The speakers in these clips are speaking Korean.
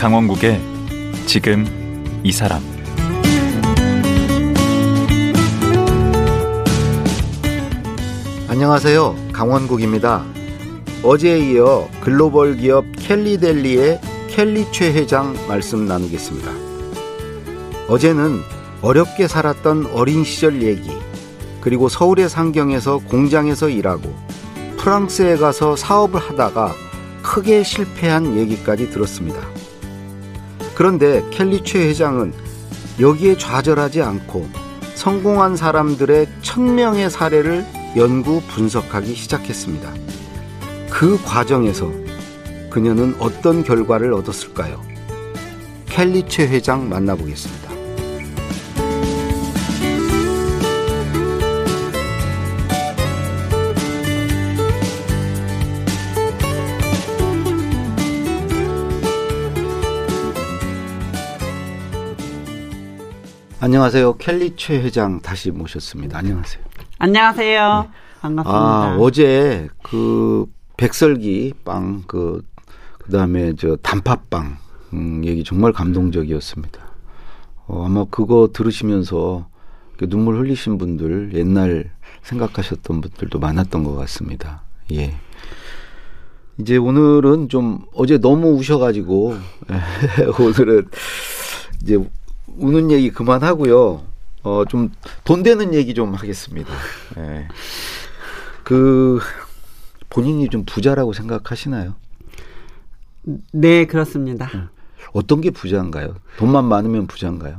강원국의 지금 이 사람. 안녕하세요, 강원국입니다. 어제에 이어 글로벌 기업 켈리 델리의 켈리 최 회장 말씀 나누겠습니다. 어제는 어렵게 살았던 어린 시절 얘기, 그리고 서울의 상경에서 공장에서 일하고 프랑스에 가서 사업을 하다가 크게 실패한 얘기까지 들었습니다. 그런데 켈리 최 회장은 여기에 좌절하지 않고 성공한 사람들의 1000명의 사례를 연구 분석하기 시작했습니다. 그 과정에서 그녀는 어떤 결과를 얻었을까요? 켈리 최 회장 만나보겠습니다. 안녕하세요. 켈리 최 회장 다시 모셨습니다. 안녕하세요. 안녕하세요. 네. 반갑습니다. 어제 그 백설기 빵, 그다음에 저 단팥빵 얘기 정말 감동적이었습니다. 아마 그거 들으시면서 눈물 흘리신 분들, 옛날 생각하셨던 분들도 많았던 것 같습니다. 예. 이제 오늘은 좀 어제 너무 우셔가지고 오늘은 이제 우는 얘기 그만하고요. 좀 돈 되는 얘기 좀 하겠습니다. 예. 본인이 좀 부자라고 생각하시나요? 네, 그렇습니다. 어떤 게 부자인가요? 돈만 많으면 부자인가요?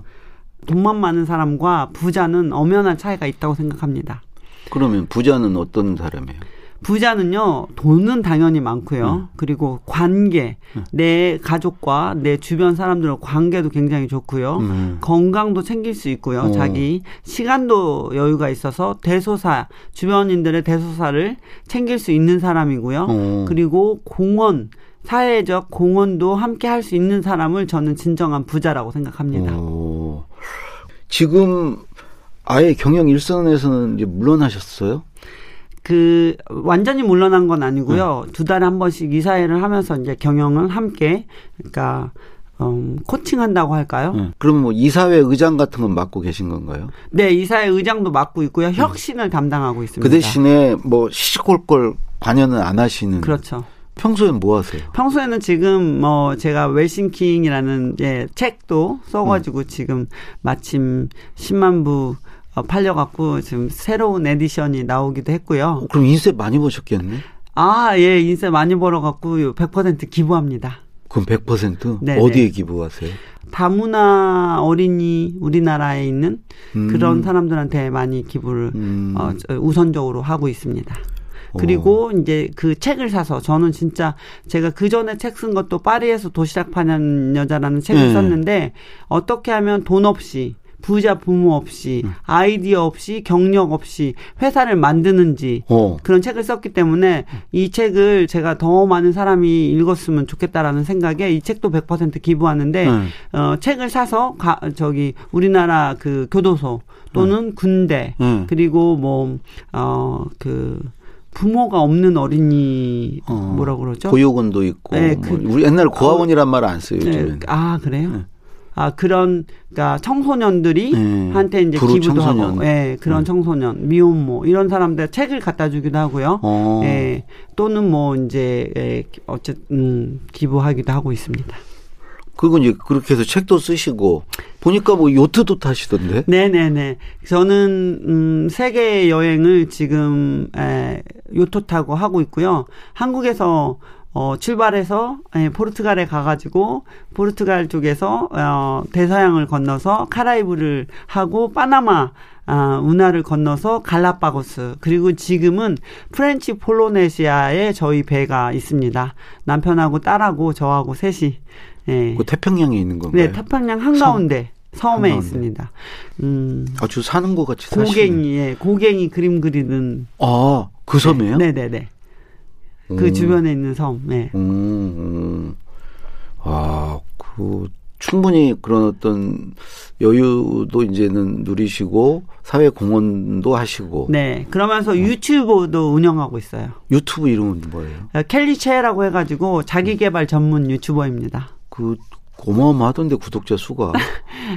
돈만 많은 사람과 부자는 엄연한 차이가 있다고 생각합니다. 그러면 부자는 어떤 사람이에요? 부자는요, 돈은 당연히 많고요. 그리고 관계, 내 가족과 내 주변 사람들과 관계도 굉장히 좋고요. 건강도 챙길 수 있고요. 자기 시간도 여유가 있어서 대소사, 주변인들의 대소사를 챙길 수 있는 사람이고요. 그리고 공헌, 사회적 공헌도 함께 할 수 있는 사람을 저는 진정한 부자라고 생각합니다. 지금 아예 경영 일선에서는 이제 물러나셨어요? 완전히 물러난 건 아니고요. 2달에 한 번씩 이사회를 하면서 이제 경영을 함께, 그러니까, 코칭한다고 할까요? 그럼 뭐 이사회 의장 같은 건 맡고 계신 건가요? 네, 이사회 의장도 맡고 있고요. 혁신을 담당하고 있습니다. 그 대신에 뭐 시시콜콜 관여는 안 하시는. 그렇죠. 평소엔 뭐 하세요? 평소에는 지금 뭐 제가 웰싱킹이라는 책도 써가지고 지금 마침 10만 부 팔려갖고 지금 새로운 에디션이 나오기도 했고요. 그럼 인세 많이 버셨겠네? 아, 예, 인세 많이 벌어갖고 100% 기부합니다. 그럼 100%? 네네. 어디에 기부하세요? 다문화 어린이, 우리나라에 있는 그런 사람들한테 많이 기부를 우선적으로 하고 있습니다. 그리고 이제 그 책을 사서, 저는 진짜 제가 그 전에 책 쓴 것도 파리에서 도시락 파는 여자라는 책을 썼는데, 어떻게 하면 돈 없이, 부자 부모 없이, 아이디어 없이, 경력 없이 회사를 만드는지, 그런 책을 썼기 때문에 이 책을 제가 더 많은 사람이 읽었으면 좋겠다라는 생각에 이 책도 100% 기부하는데, 책을 사서 우리나라 그 교도소 또는 군대, 그리고 부모가 없는 어린이, 뭐라고 그러죠? 보육원도 있고, 네, 우리 옛날 고아원이란 말 안 써요, 요즘에는. 네. 아, 그래요? 네. 그러니까 청소년들이 한테 이제 기부도 청소년. 하고, 예, 그런 청소년, 미혼모, 이런 사람들 책을 갖다 주기도 하고요. 예, 또는 뭐 이제, 예, 어쨌든, 기부하기도 하고 있습니다. 그리고 이제 그렇게 해서 책도 쓰시고, 보니까 뭐 요트도 타시던데? 네네네. 저는, 세계 여행을 지금, 요트 타고 하고 있고요. 한국에서 출발해서 포르투갈에 가가지고 포르투갈 쪽에서 대서양을 건너서 카라이브를 하고 파나마 운하를 건너서 갈라파고스, 그리고 지금은 프렌치 폴로네시아에 저희 배가 있습니다. 남편하고 딸하고 저하고 셋이. 예. 그 태평양에 있는 건가요? 네, 태평양 한가운데. 섬에 있습니다. 아주 사는 것 같이 사시는. 고갱이 그림 그리는. 아, 그 섬이에요? 네네네. 그 주변에 있는 섬. 네. 아, 충분히 그런 어떤 여유도 이제는 누리시고, 사회 공헌도 하시고. 네. 그러면서 유튜브도 운영하고 있어요. 유튜브 이름은 뭐예요? 켈리 최라고 해가지고 자기개발 전문 유튜버입니다. 고마어마하던데 구독자 수가.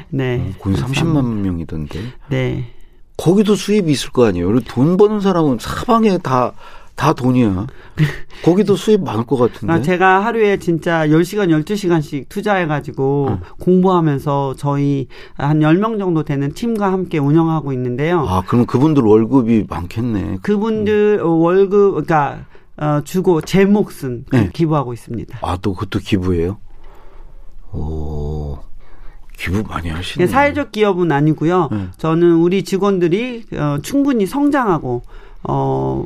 네. 거의 30만 명이던데. 네. 거기도 수입이 있을 거 아니에요. 돈 버는 사람은 사방에 다 돈이야. 거기도 수입 많을 것 같은데. 제가 하루에 진짜 10시간, 12시간씩 투자해가지고 공부하면서 저희 한 10명 정도 되는 팀과 함께 운영하고 있는데요. 아, 그럼 그분들 월급이 많겠네. 그분들 월급, 그러니까 주고 제 몫은 네. 기부하고 있습니다. 아, 또 그것도 기부예요? 오. 기부 많이 하시네. 사회적 기업은 아니고요. 네. 저는 우리 직원들이 충분히 성장하고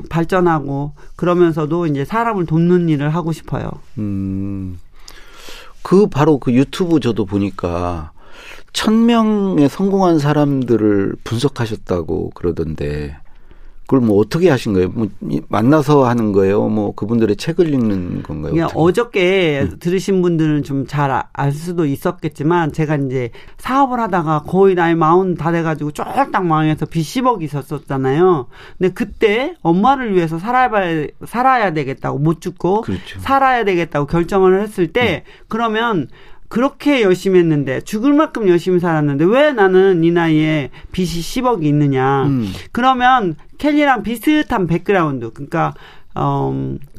발전하고 그러면서도 이제 사람을 돕는 일을 하고 싶어요. 그 바로 그 유튜브 저도 보니까 1000명의 성공한 사람들을 분석하셨다고 그러던데 그걸 뭐 어떻게 하신 거예요? 뭐 만나서 하는 거예요? 뭐 그분들의 책을 읽는 건가요? 그냥 어저께 들으신 분들은 좀 잘 알 수도 있었겠지만 제가 이제 사업을 하다가 거의 나이 40 다 돼가지고 쫄딱 망해서 빚 10억이 있었잖아요. 근데 그때 엄마를 위해서 살아야 되겠다고 못 죽고 그렇죠. 살아야 되겠다고 결정을 했을 때 그러면 그렇게 열심히 했는데 죽을 만큼 열심히 살았는데 왜 나는 이 나이에 빚이 10억이 있느냐. 그러면 켈리랑 비슷한 백그라운드 그러니까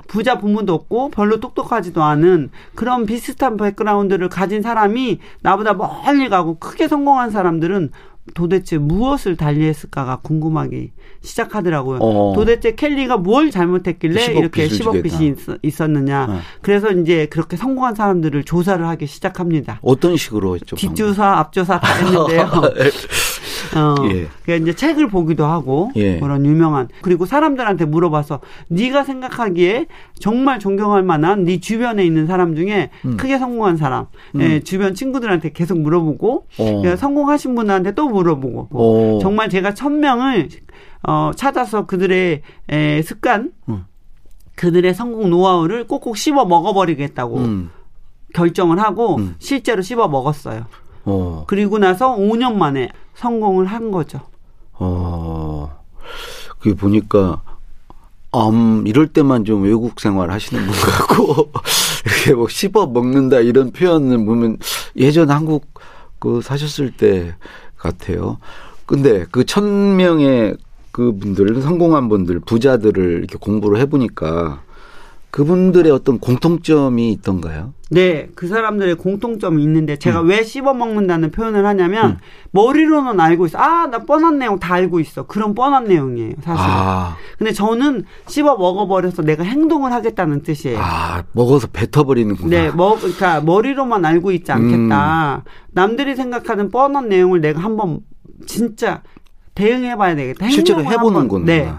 부자 부모도 없고 별로 똑똑하지도 않은 그런 비슷한 백그라운드를 가진 사람이 나보다 멀리 가고 크게 성공한 사람들은 도대체 무엇을 달리했을까가 궁금하기 시작하더라고요. 도대체 켈리가 뭘 잘못했길래 10억 이렇게 10억 빚이 있었느냐. 네. 그래서 이제 그렇게 성공한 사람들을 조사를 하기 시작합니다. 어떤 식으로 했죠? 뒷조사, 앞조사 다 했는데요. 예. 그러니까 이제 책을 보기도 하고 예. 그런 유명한 그리고 사람들한테 물어봐서 네가 생각하기에 정말 존경할 만한 네 주변에 있는 사람 중에 크게 성공한 사람 예, 주변 친구들한테 계속 물어보고 그러니까 성공하신 분한테 또 물어보고 정말 제가 1000명을 찾아서 그들의 습관 그들의 성공 노하우를 꼭꼭 씹어 먹어버리겠다고 결정을 하고 실제로 씹어 먹었어요. 그리고 나서 5년 만에 성공을 한 거죠. 그게 보니까 이럴 때만 좀 외국 생활 하시는 분 같고 이렇게 뭐 씹어 먹는다 이런 표현을 보면 예전 한국 그 사셨을 때 같아요. 근데 그 1000명의 그 분들 성공한 분들 부자들을 이렇게 공부를 해보니까 그분들의 어떤 공통점이 있던가요? 네. 그 사람들의 공통점이 있는데 제가 왜 씹어먹는다는 표현을 하냐면 머리로는 알고 있어. 아, 나 뻔한 내용 다 알고 있어. 그런 뻔한 내용이에요. 사실. 근데 저는 씹어먹어버려서 내가 행동을 하겠다는 뜻이에요. 아, 먹어서 뱉어버리는구나. 네. 그러니까 머리로만 알고 있지 않겠다. 남들이 생각하는 뻔한 내용을 내가 한번 진짜 대응해봐야 되겠다. 실제로 해보는구나. 네.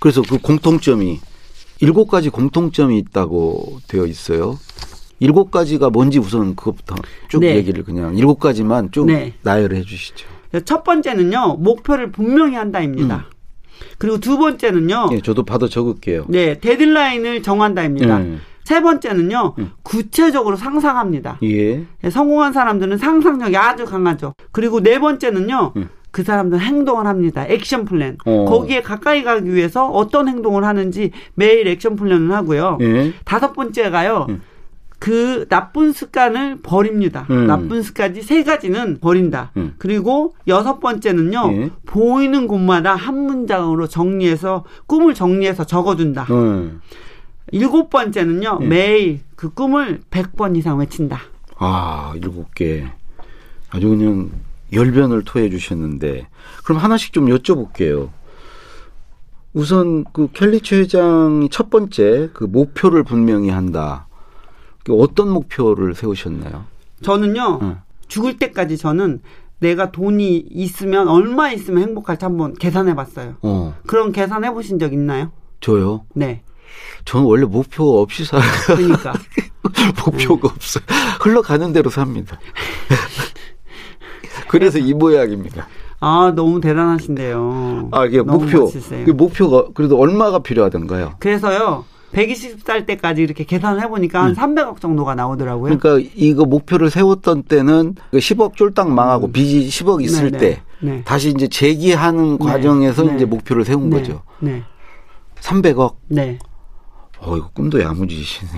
그래서 그 공통점이 7가지 공통점이 있다고 되어 있어요. 7가지가 뭔지 우선 그것부터 쭉 네. 얘기를 그냥 7가지만 쭉 네. 나열해 주시죠. 첫 번째는요. 목표를 분명히 한다입니다. 그리고 두 번째는요. 네, 저도 받아 적을게요. 네. 데드라인을 정한다입니다. 세 번째는요. 구체적으로 상상합니다. 예. 성공한 사람들은 상상력이 아주 강하죠. 그리고 네 번째는요. 그 사람들은 행동을 합니다. 액션 플랜. 거기에 가까이 가기 위해서 어떤 행동을 하는지 매일 액션 플랜을 하고요. 예. 다섯 번째가요. 그 나쁜 습관을 버립니다. 나쁜 습관이 3가지는 버린다. 그리고 6번째는요. 보이는 곳마다 한 문장으로 정리해서 꿈을 정리해서 적어준다. 7번째는요. 매일 그 꿈을 100번 이상 외친다. 아, 7개. 아주 그냥... 열변을 토해 주셨는데 그럼 하나씩 좀 여쭤볼게요. 우선 그 켈리 최 회장이 첫 번째 그 목표를 분명히 한다. 어떤 목표를 세우셨나요? 저는요. 죽을 때까지 저는 내가 돈이 있으면 얼마 있으면 행복할지 한번 계산해봤어요. 그럼 계산해보신 적 있나요? 저요? 네. 저는 원래 목표 없이 살아요. 그러니까. 목표가 없어요. 흘러가는 대로 삽니다. 그래서 이 모양입니다. 아, 너무 대단하신데요. 아, 이게 목표. 목표가, 그래도 얼마가 필요하던가요? 그래서요, 120살 때까지 이렇게 계산을 해보니까 한 300억 정도가 나오더라고요. 그러니까 이거 목표를 세웠던 때는 10억 쫄딱 망하고 빚이 10억 있을 네네. 때 네. 다시 이제 재기하는 과정에서 네. 이제 목표를 세운 네. 거죠. 네. 300억? 네. 이거 꿈도 야무지시네.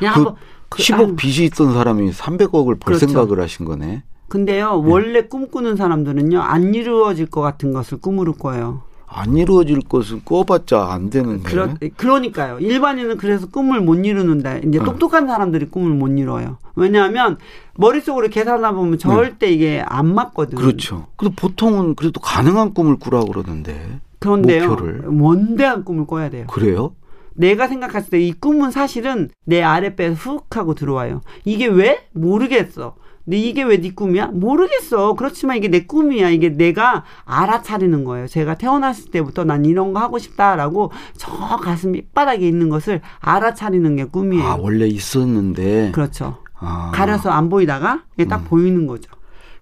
그냥 한번 그, 10억 빚이 있던 사람이 300억을 벌 그렇죠. 생각을 하신 거네. 근데요. 네. 원래 꿈꾸는 사람들은요. 안 이루어질 것 같은 것을 꿈을 꿔요. 안 이루어질 것은 꿔봤자 안 되는 거예요. 그러니까요. 일반인은 그래서 꿈을 못 이루는데 이제 똑똑한 사람들이 꿈을 못 이뤄요. 왜냐하면 머릿속으로 계산하다 보면 절대 이게 안 맞거든요. 그렇죠. 그래서 보통은 그래도 가능한 꿈을 꾸라고 그러는데. 그런데요. 목표를. 원대한 꿈을 꿔야 돼요. 그래요? 내가 생각했을 때 이 꿈은 사실은 내 아랫배에서 훅 하고 들어와요. 이게 왜? 모르겠어. 근데 이게 왜 네 꿈이야? 모르겠어. 그렇지만 이게 내 꿈이야. 이게 내가 알아차리는 거예요. 제가 태어났을 때부터 난 이런 거 하고 싶다라고 저 가슴 밑바닥에 있는 것을 알아차리는 게 꿈이에요. 아, 원래 있었는데. 그렇죠. 아. 가려서 안 보이다가 이게 딱 보이는 거죠.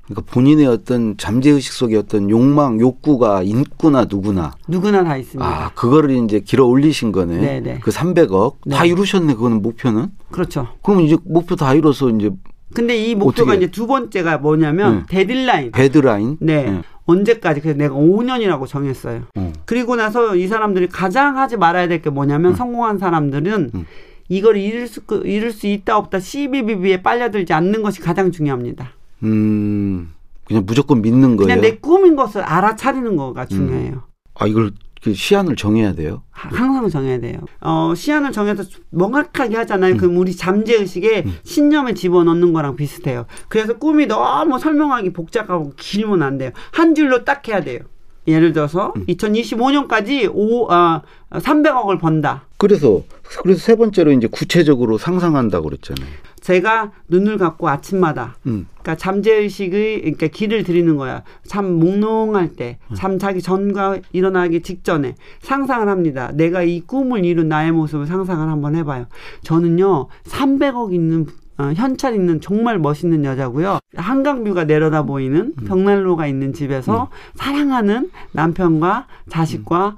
그러니까 본인의 어떤 잠재의식 속에 어떤 욕망, 욕구가 있구나 누구나. 누구나 다 있습니다. 아, 그거를 이제 길어 올리신 거네. 네네. 그 300억. 네. 다 이루셨네. 그거는 목표는. 그렇죠. 그럼 이제 목표 다 이뤄서 이제. 근데 이 목표가 이제 두 번째가 뭐냐면 데드라인. 데드라인. 네. 언제까지. 그래서 내가 5년이라고 정했어요. 그리고 나서 이 사람들이 가장 하지 말아야 될 게 뭐냐면 성공한 사람들은 이걸 이룰 수 있다 없다 CBBB에 빨려들지 않는 것이 가장 중요합니다. 그냥 무조건 믿는 거예요. 그냥 내 꿈인 것을 알아차리는 거가 중요해요. 아, 이걸 시한을 정해야 돼요? 항상 정해야 돼요. 시한을 정해서 명확하게 하잖아요. 그럼 우리 잠재의식에 신념을 집어넣는 거랑 비슷해요. 그래서 꿈이 너무 설명하기 복잡하고 길면 안 돼요. 한 줄로 딱 해야 돼요. 예를 들어서 2025년까지 300억을 번다. 그래서 세 번째로 이제 구체적으로 상상한다고 그랬잖아요. 제가 눈을 감고 아침마다 그러니까 잠재의식의 그러니까 길을 들이는 거야. 잠 몽롱할 때, 잠 자기 전과 일어나기 직전에 상상을 합니다. 내가 이 꿈을 이룬 나의 모습을 상상을 한번 해봐요. 저는요 300억 있는 현찰 있는 정말 멋있는 여자고요. 한강뷰가 내려다 보이는 벽난로가 있는 집에서 사랑하는 남편과 자식과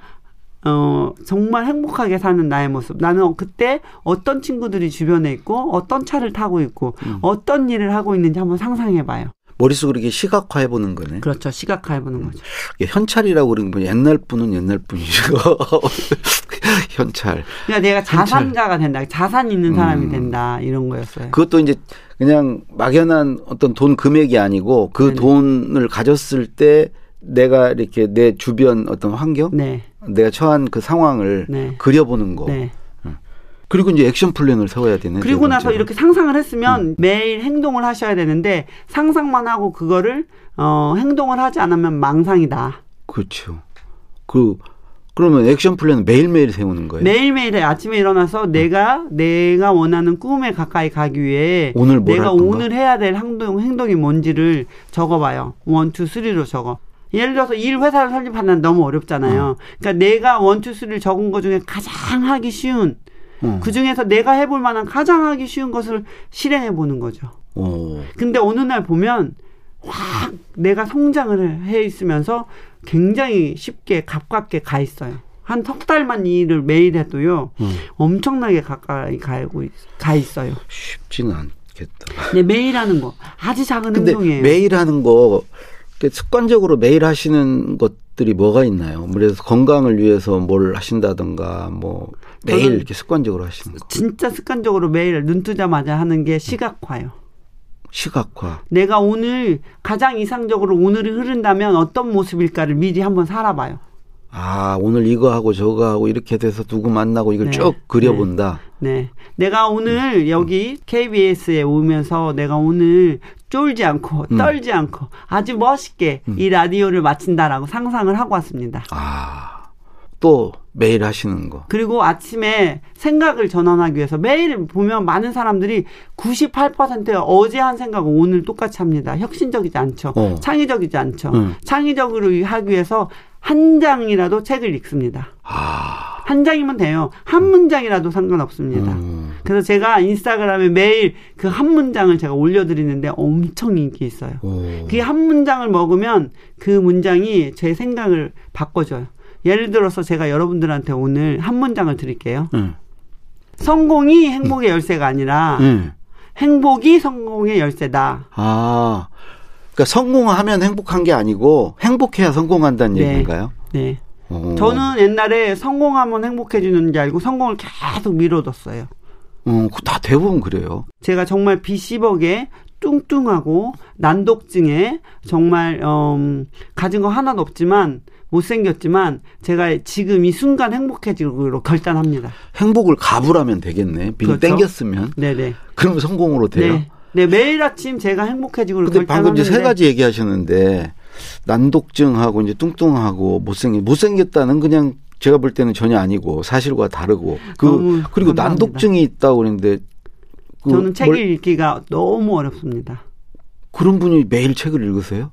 정말 행복하게 사는 나의 모습. 나는 그때 어떤 친구들이 주변에 있고 어떤 차를 타고 있고 어떤 일을 하고 있는지 한번 상상해봐요. 머릿속으로 이렇게 시각화해보는 거네. 그렇죠. 시각화해보는 거죠. 현찰이라고 그러는 건 옛날 분은 옛날 분이죠. 현찰. 그러니까 내가 자산가가 된다. 자산 있는 사람이 된다. 이런 거였어요. 그것도 이제 그냥 막연한 어떤 돈 금액이 아니고 그 네네. 돈을 가졌을 때 내가 이렇게 내 주변 어떤 환경, 네. 내가 처한 그 상황을 네. 그려보는 거. 네. 그리고 이제 액션 플랜을 세워야 되네. 그리고 나서 이렇게 상상을 했으면 매일 행동을 하셔야 되는데 상상만 하고 그거를 행동을 하지 않으면 망상이다. 그렇죠. 그러면 액션 플랜은 매일매일 세우는 거예요? 매일매일 아침에 일어나서 내가 원하는 꿈에 가까이 가기 위해 오늘 뭘 내가 오늘 해야 될 행동이 뭔지를 적어봐요. 1, 2, 3로 적어. 예를 들어서 일 회사를 설립하는 너무 어렵잖아요. 그러니까 내가 1, 2, 3를 적은 것 중에 가장 하기 쉬운 그중에서 내가 해볼 만한 가장 하기 쉬운 것을 실행해보는 거죠. 근데 어느 날 보면 확 내가 성장을 해 있으면서 굉장히 쉽게 가깝게 가 있어요. 한 석 달만 이 일을 매일 해도요. 엄청나게 가까이 가 있어요. 쉽지는 않겠다. 네, 매일 하는 거. 아주 작은 근데 행동이에요. 매일 하는 거. 습관적으로 매일 하시는 것들이 뭐가 있나요? 그래서 건강을 위해서 뭘 하신다든가 뭐 매일 이렇게 습관적으로 하시는 거. 진짜 습관적으로 매일 눈 뜨자마자 하는 게 시각화요. 시각화. 내가 오늘 가장 이상적으로 오늘이 흐른다면 어떤 모습일까를 미리 한번 살아봐요. 아, 오늘 이거 하고 저거 하고 이렇게 돼서 누구 만나고 이걸 네. 쭉 그려본다. 네. 내가 오늘 여기 KBS에 오면서 내가 오늘 쫄지 않고 떨지 않고 아주 멋있게 이 라디오를 마친다라고 상상을 하고 왔습니다. 아, 또 매일 하시는 거. 그리고 아침에 생각을 전환하기 위해서 매일 보면 많은 사람들이 98% 어제 한 생각을 오늘 똑같이 합니다. 혁신적이지 않죠. 창의적이지 않죠. 창의적으로 하기 위해서 한 장이라도 책을 읽습니다. 아. 한 장이면 돼요. 한 문장이라도 상관없습니다. 그래서 제가 인스타그램에 매일 그 한 문장을 제가 올려드리는데 엄청 인기 있어요. 그 한 문장을 먹으면 그 문장이 제 생각을 바꿔줘요. 예를 들어서 제가 여러분들한테 오늘 한 문장을 드릴게요. 성공이 행복의 열쇠가 아니라 행복이 성공의 열쇠다. 아. 그러니까 성공하면 행복한 게 아니고 행복해야 성공한다는 네. 얘기인가요? 네. 저는 옛날에 성공하면 행복해지는 줄 알고 성공을 계속 미뤄뒀어요. 다 대부분 그래요. 제가 정말 비시벅에 뚱뚱하고 난독증에 정말 가진 거 하나도 없지만 못생겼지만 제가 지금 이 순간 행복해지기로 결단합니다. 행복을 가부라면 되겠네. 그렇죠? 땡겼으면. 네네. 그럼 성공으로 돼요. 네. 네, 매일 아침 제가 행복해지기로 결단합니다. 근데 방금 이제 세 가지 얘기하셨는데 난독증하고 이제 뚱뚱하고 못생겼다는 그냥 제가 볼 때는 전혀 아니고 사실과 다르고 그리고 감사합니다. 난독증이 있다고 그러는데 저는 책을 읽기가 너무 어렵습니다. 그런 분이 매일 책을 읽으세요?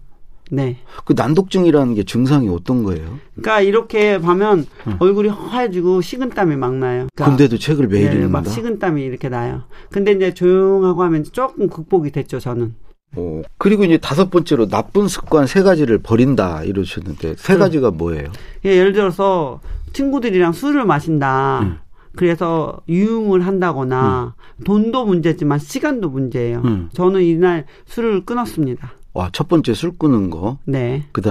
네. 그 난독증이라는 게 증상이 어떤 거예요? 그러니까 이렇게 보면 얼굴이 허해지고 식은땀이 막 나요. 근데도 책을 매일 읽는다? 막 식은땀이 이렇게 나요. 근데 이제 조용하고 하면 조금 극복이 됐죠, 저는. 오. 그리고 이제 다섯 번째로 나쁜 습관 세 가지를 버린다 이러셨는데 세 가지가 뭐예요? 예, 예를 들어서 친구들이랑 술을 마신다. 그래서 유흥을 한다거나 돈도 문제지만 시간도 문제예요. 저는 이날 술을 끊었습니다. 와, 첫 번째 술 끊은 거. 네. 그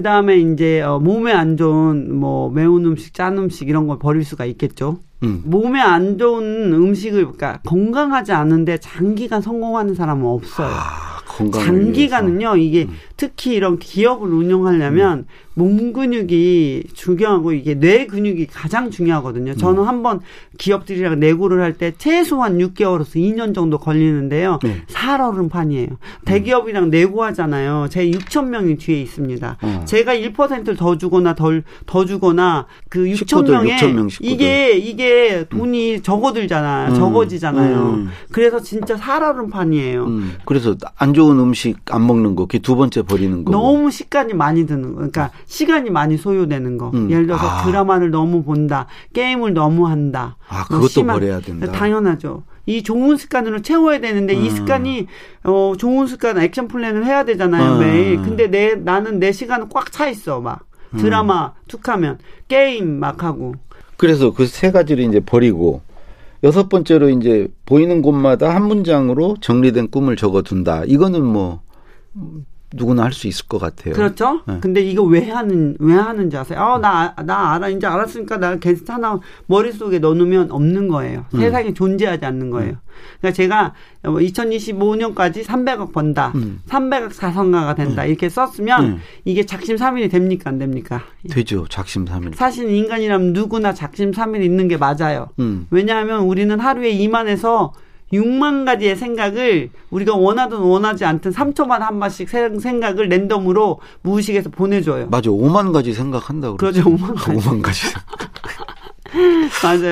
다음에 이제 몸에 안 좋은 뭐 매운 음식, 짠 음식 이런 걸 버릴 수가 있겠죠. 몸에 안 좋은 음식을 그러니까 건강하지 않은데 장기간 성공하는 사람은 없어요. 아, 장기간은요. 위해서. 이게 특히 이런 기업을 운영하려면 몸 근육이 중요하고 이게 뇌 근육이 가장 중요하거든요. 저는 한번 기업들이랑 내고를 할 때 최소한 6개월에서 2년 정도 걸리는데요. 살얼음판이에요. 대기업이랑 내고하잖아요. 제 6천 명이 뒤에 있습니다. 제가 1%를 더 주거나 더 주거나 그 6천 명에 6,000명, 이게 돈이 적어들잖아요. 적어지잖아요. 그래서 진짜 살얼음판이에요. 그래서 안 좋은 음식 안 먹는 거, 그게 두 번째 버리는 거. 너무 시간이 많이 드는 거. 그러니까 시간이 많이 소요되는 거. 예를 들어서 드라마를 너무 본다. 게임을 너무 한다. 아, 그것도 버려야 된다. 당연하죠. 이 좋은 습관으로 채워야 되는데 이 습관이 좋은 습관 액션 플랜을 해야 되잖아요. 매일. 근데 나는 내 시간은 꽉 차 있어. 막 드라마 툭하면 게임 막 하고. 그래서 그 세 가지를 이제 버리고 여섯 번째로 이제 보이는 곳마다 한 문장으로 정리된 꿈을 적어둔다. 이거는 뭐 누구나 할 수 있을 것 같아요. 그렇죠. 네. 근데 이거 왜 하는지 아세요? 나 알아. 이제 알았으니까 나 게스트 하나 머릿속에 넣어놓으면 없는 거예요. 세상에 존재하지 않는 거예요. 그러니까 제가 2025년까지 300억 번다. 300억 사성가가 된다. 이렇게 썼으면 이게 작심삼일이 됩니까? 안 됩니까? 되죠. 작심삼일. 사실 인간이라면 누구나 작심삼일 있는 게 맞아요. 왜냐하면 우리는 하루에 2만에서 6만 가지의 생각을 우리가 원하든 원하지 않든 3초마다 한 번씩 생각을 랜덤으로 무의식에서 보내줘요. 맞아요. 5만 가지 생각한다고. 그러죠. 5만 가지.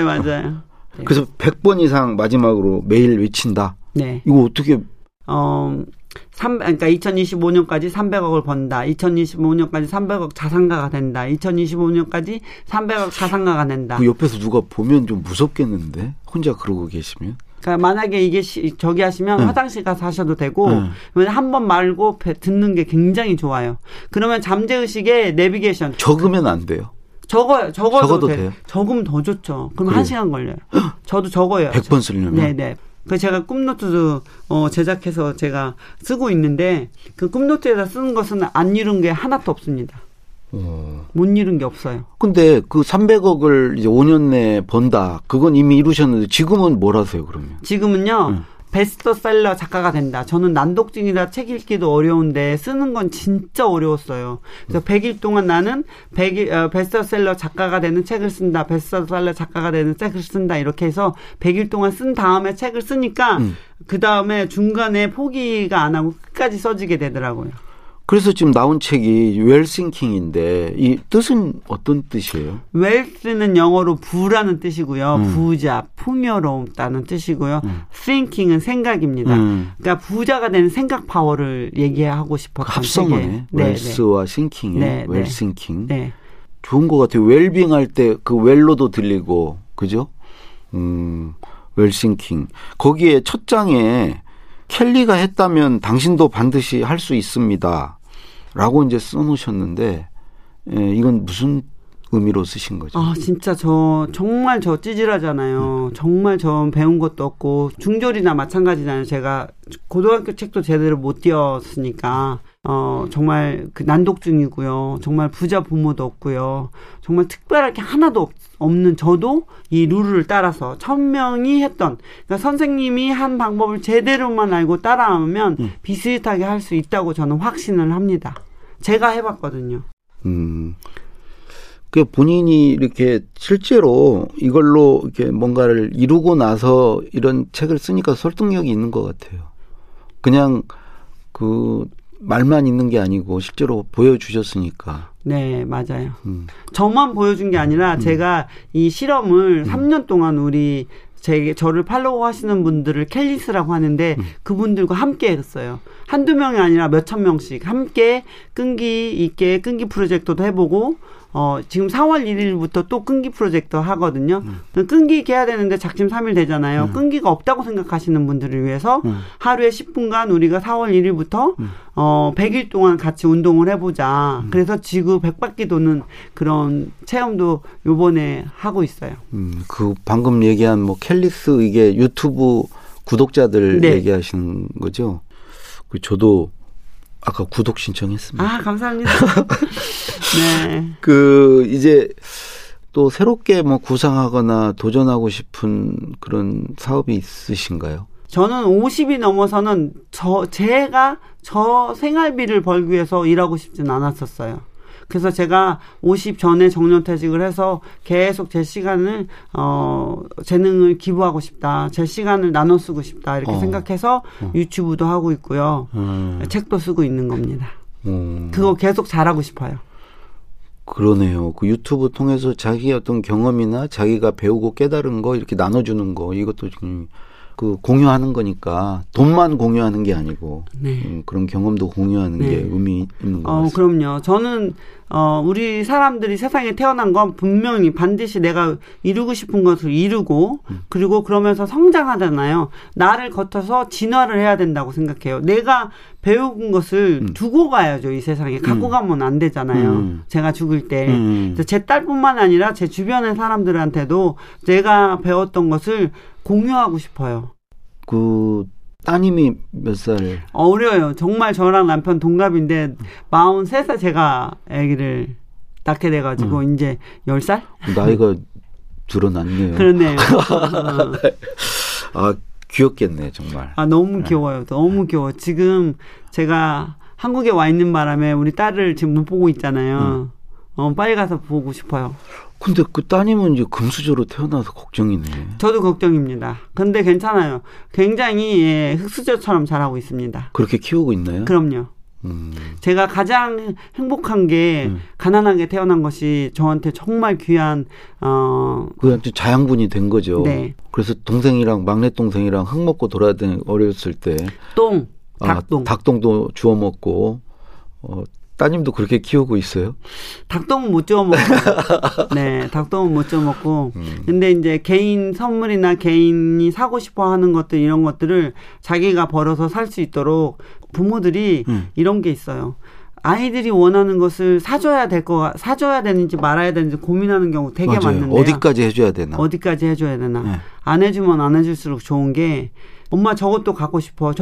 맞아요. 그래서 100번 이상 마지막으로 매일 외친다. 네. 이거 어떻게. 그러니까 2025년까지 300억을 번다. 2025년까지 300억 자산가가 된다. 2025년까지 300억 자산가가 된다. 그 옆에서 누가 보면 좀 무섭겠는데? 혼자 그러고 계시면? 그러니까 만약에 이게 저기 하시면 화장실 가서 하셔도 되고 한 번 말고 듣는 게 굉장히 좋아요. 그러면 잠재의식에 내비게이션. 적으면 안 돼요? 적어도 돼요. 적으면 더 좋죠. 그럼 1시간 걸려요. 저도 적어요. 100번 쓰려면? 네네. 그 제가 꿈노트도 제작해서 제가 쓰고 있는데 그 꿈노트에다 쓰는 것은 안 이룬 게 하나도 없습니다. 못 이룬 게 없어요. 근데 그 300억을 이제 5년 내에 번다. 그건 이미 이루셨는데 지금은 뭘 하세요, 그러면? 지금은요. 베스트셀러 작가가 된다. 저는 난독증이라 책 읽기도 어려운데 쓰는 건 진짜 어려웠어요. 그래서 100일 동안 나는 베스트셀러 작가가 되는 책을 쓴다. 베스트셀러 작가가 되는 책을 쓴다. 이렇게 해서 100일 동안 쓴 다음에 책을 쓰니까 그 다음에 중간에 포기가 안 하고 끝까지 써지게 되더라고요. 그래서 지금 나온 책이 웰싱킹인데 이 뜻은 어떤 뜻이에요? 웰스는 영어로 부라는 뜻이고요. 부자, 풍요로움다는 뜻이고요. thinking은 생각입니다. 그러니까 부자가 되는 생각 파워를 얘기하고 싶었던 합성어네. 웰스와 싱킹이 웰싱킹. 네. 좋은 것 같아요. 웰빙 할 때 그 웰로도 들리고 그죠? 웰싱킹. 거기에 첫 장에 켈리가 했다면 당신도 반드시 할 수 있습니다. 라고 이제 써놓으셨는데 이건 무슨 의미로 쓰신 거죠? 아 진짜 정말 저 찌질하잖아요. 정말 저 배운 것도 없고 중졸이나 마찬가지잖아요. 제가 고등학교 책도 제대로 못 띄웠으니까 정말 그 난독증이고요. 정말 부자 부모도 없고요. 정말 특별할 게 하나도 없는 저도 이 룰을 따라서 1000명이 했던, 그러니까 선생님이 한 방법을 제대로만 알고 따라하면 비슷하게 할 수 있다고 저는 확신을 합니다. 제가 해봤거든요. 그 본인이 이렇게 실제로 이걸로 이렇게 뭔가를 이루고 나서 이런 책을 쓰니까 설득력이 있는 것 같아요. 그냥 그 말만 있는 게 아니고 실제로 보여주셨으니까. 네, 맞아요. 저만 보여준 게 아니라 제가 이 실험을 3년 동안 우리 저를 팔로우 하시는 분들을 켈리스라고 하는데 그분들과 함께 했어요. 한두 명이 아니라 몇천 명씩 함께 끈기 있게 끈기 프로젝트도 해보고 지금 4월 1일부터 또 끈기 프로젝트 하거든요. 끈기 있게 해야 되는데 작심 3일 되잖아요. 끈기가 없다고 생각하시는 분들을 위해서 하루에 10분간 우리가 4월 1일부터 100일 동안 같이 운동을 해보자. 그래서 지구 100바퀴 도는 그런 체험도 요번에 하고 있어요. 그 방금 얘기한 뭐 켈리스 이게 유튜브 구독자들 네. 얘기하시는 거죠? 저도 아까 구독 신청했습니다. 아, 감사합니다. 네. 그, 이제 또 새롭게 뭐 구상하거나 도전하고 싶은 그런 사업이 있으신가요? 저는 50이 넘어서는 제가 생활비를 벌기 위해서 일하고 싶진 않았었어요. 그래서 제가 50 전에 정년퇴직을 해서 계속 제 시간을 재능을 기부하고 싶다. 제 시간을 나눠 쓰고 싶다. 이렇게 생각해서 유튜브도 하고 있고요. 책도 쓰고 있는 겁니다. 그거 계속 잘하고 싶어요. 그러네요. 그 유튜브 통해서 자기 어떤 경험이나 자기가 배우고 깨달은 거 이렇게 나눠주는 거 이것도 지금 그 공유하는 거니까 돈만 공유하는 게 아니고 네. 그런 경험도 공유하는 네. 게 의미 있는 것 같습니다. 그럼요. 저는 우리 사람들이 세상에 태어난 건 분명히 반드시 내가 이루고 싶은 것을 이루고 그리고 그러면서 성장하잖아요. 나를 거쳐서 진화를 해야 된다고 생각해요. 내가 배운 것을 두고 가야죠. 이 세상에 갖고 가면 안 되잖아요. 제가 죽을 때 제 딸뿐만 아니라 제 주변의 사람들한테도 제가 배웠던 것을 공유하고 싶어요. 그 따님이 몇 살? 어려요. 정말 저랑 남편 동갑인데 43살 제가 아기를 낳게 돼가지고 이제 10살? 나이가 늘어났네요. 그러네요. 아 귀엽겠네 정말. 아 너무 귀여워요. 너무 귀여워. 지금 제가 한국에 와 있는 바람에 우리 딸을 지금 못 보고 있잖아요. 빨리 가서 보고 싶어요. 근데 그 따님은 이제 금수저로 태어나서 걱정이네. 저도 걱정입니다. 근데 괜찮아요. 굉장히 흑수저처럼 자라고 있습니다. 그렇게 키우고 있나요? 그럼요. 제가 가장 행복한 게 가난하게 태어난 것이 저한테 정말 귀한 그냥 자양분이 된 거죠. 네. 그래서 동생이랑 막내 동생이랑 흙 먹고 돌아다니 어렸을 때 닭똥. 닭똥도 주워 먹고 따님도 그렇게 키우고 있어요? 닭똥은 못 주워 먹어요. 네, 닭똥은 못 주워 먹고. 근데 이제 개인 선물이나 개인이 사고 싶어 하는 것들, 이런 것들을 자기가 벌어서 살 수 있도록 부모들이 이런 게 있어요. 아이들이 원하는 것을 사줘야 되는지 말아야 되는지 고민하는 경우 되게 많은데요. 어디까지 해줘야 되나? 네. 안 해주면 안 해줄수록 좋은 게 엄마 저것도 갖고 싶어.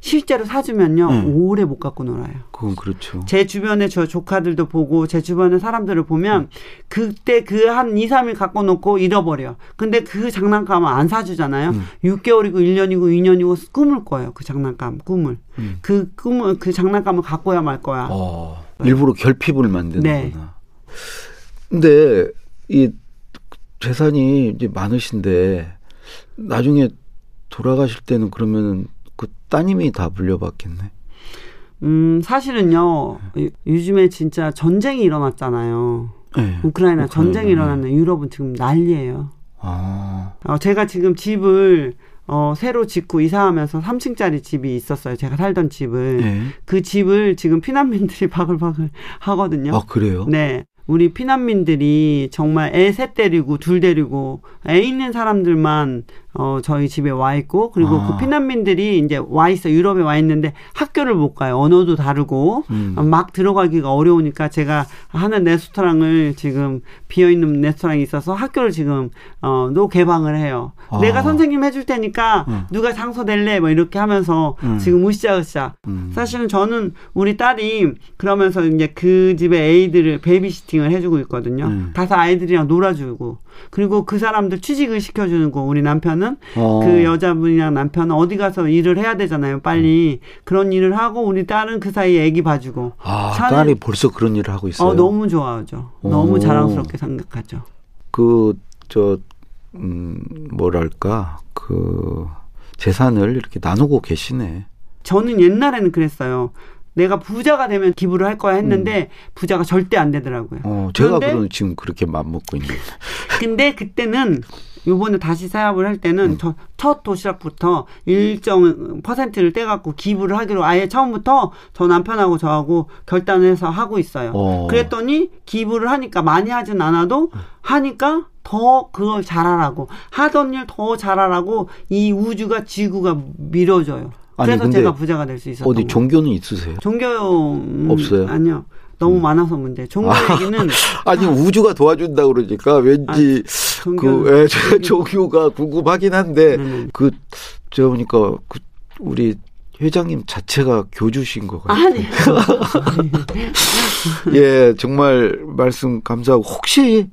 실제로 사주면요. 오래 못 갖고 놀아요. 그건 그렇죠. 제 주변에 저 조카들도 보고 제 주변에 사람들을 보면 그때 그 한 2, 3일 갖고 놓고 잃어버려. 근데 그 장난감은 안 사주잖아요. 6개월이고 1년이고 2년이고 꿈을 꿔요. 그 장난감. 그 장난감을 갖고야 말 거야. 일부러 결핍을 만드는 네. 거구나. 근데 이 재산이 이제 많으신데 나중에 돌아가실 때는 그러면 그 따님이 다 물려받겠네. 사실은요. 네. 요즘에 진짜 전쟁이 일어났잖아요. 네. 우크라이나 전쟁이 일어났는데 유럽은 지금 난리예요. 제가 지금 집을 새로 짓고 이사하면서 3층짜리 집이 있었어요. 제가 살던 집을. 네. 그 집을 지금 피난민들이 바글바글 하거든요. 아 그래요? 네. 우리 피난민들이 정말 애 셋 데리고 둘 데리고 애 있는 사람들만 저희 집에 와 있고, 그리고 그 피난민들이 이제 와 있어, 유럽에 와 있는데 학교를 못 가요. 언어도 다르고 막 들어가기가 어려우니까 제가 하는 레스토랑을 지금 비어있는 레스토랑이 있어서 학교를 지금 또 개방을 해요. 내가 선생님 해줄 테니까 누가 장소 낼래 뭐 이렇게 하면서 지금 으쌰으쌰. 사실은 저는 우리 딸이 그러면서 이제 그 집에 애들을 베이비시팅을 해주고 있거든요. 가서 아이들이랑 놀아주고, 그리고 그 사람들 취직을 시켜주는 거. 우리 남편은 그 여자분이랑 남편은 어디 가서 일을 해야 되잖아요. 빨리 그런 일을 하고, 우리 딸은 그 사이에 애기 봐주고. 딸이 벌써 그런 일을 하고 있어요. 너무 좋아하죠. 너무 자랑스럽게 생각하죠. 뭐랄까 그 재산을 이렇게 나누고 계시네. 저는 옛날에는 그랬어요. 내가 부자가 되면 기부를 할 거야 했는데 부자가 절대 안 되더라고요. 제가 그런데 지금 그렇게 맘먹고 있는. 근데 그때는 요번에 다시 사업을 할 때는 첫 도시락부터 일정 퍼센트를 떼갖고 기부를 하기로 아예 처음부터 저 남편하고 저하고 결단해서 하고 있어요. 그랬더니 기부를 하니까 많이 하진 않아도 하니까 더 그걸 잘하라고, 하던 일 더 잘하라고 이 우주가, 지구가 밀어줘요. 그래서 제가 부자가 될 수 있었던 거예요. 종교는 있으세요? 종교 없어요? 아니요. 너무 많아서 문제. 종교 얘기는 우주가 도와준다 그러니까 왠지 종교가 궁금하긴 한데 제가 보니까 우리 회장님 자체가 교주신 것 같아요. 예, 정말 말씀 감사하고, 혹시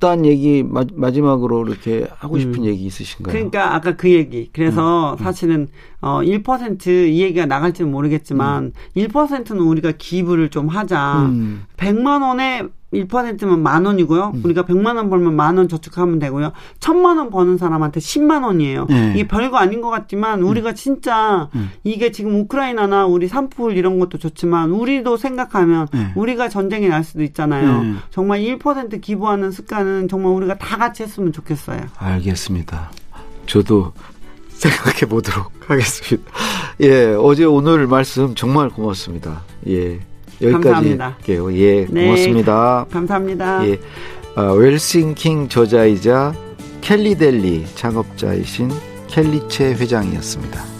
딴 얘기 마지막으로 이렇게 하고 싶은 얘기 있으신가요? 그러니까 아까 그 얘기. 그래서 사실은 1% 이 얘기가 나갈지는 모르겠지만 1%는 우리가 기부를 좀 하자. 100만 원에 1%면 10,000원이고요. 우리가 100만 원 벌면 10,000원 저축하면 되고요. 1,000만 원 버는 사람한테 10만 원이에요. 네. 이게 별거 아닌 것 같지만 우리가 진짜 이게 지금 우크라이나나 우리 산불 이런 것도 좋지만 우리도 생각하면 우리가 전쟁이 날 수도 있잖아요. 정말 1% 기부하는 습관은 정말 우리가 다 같이 했으면 좋겠어요. 알겠습니다. 저도 생각해 보도록 하겠습니다. 예, 어제 오늘 말씀 정말 고맙습니다. 예. 여기까지 감사합니다. 할게요. 예, 네, 고맙습니다. 감사합니다. 예, 웰싱킹 저자이자 켈리 델리 창업자이신 켈리 최 회장이었습니다.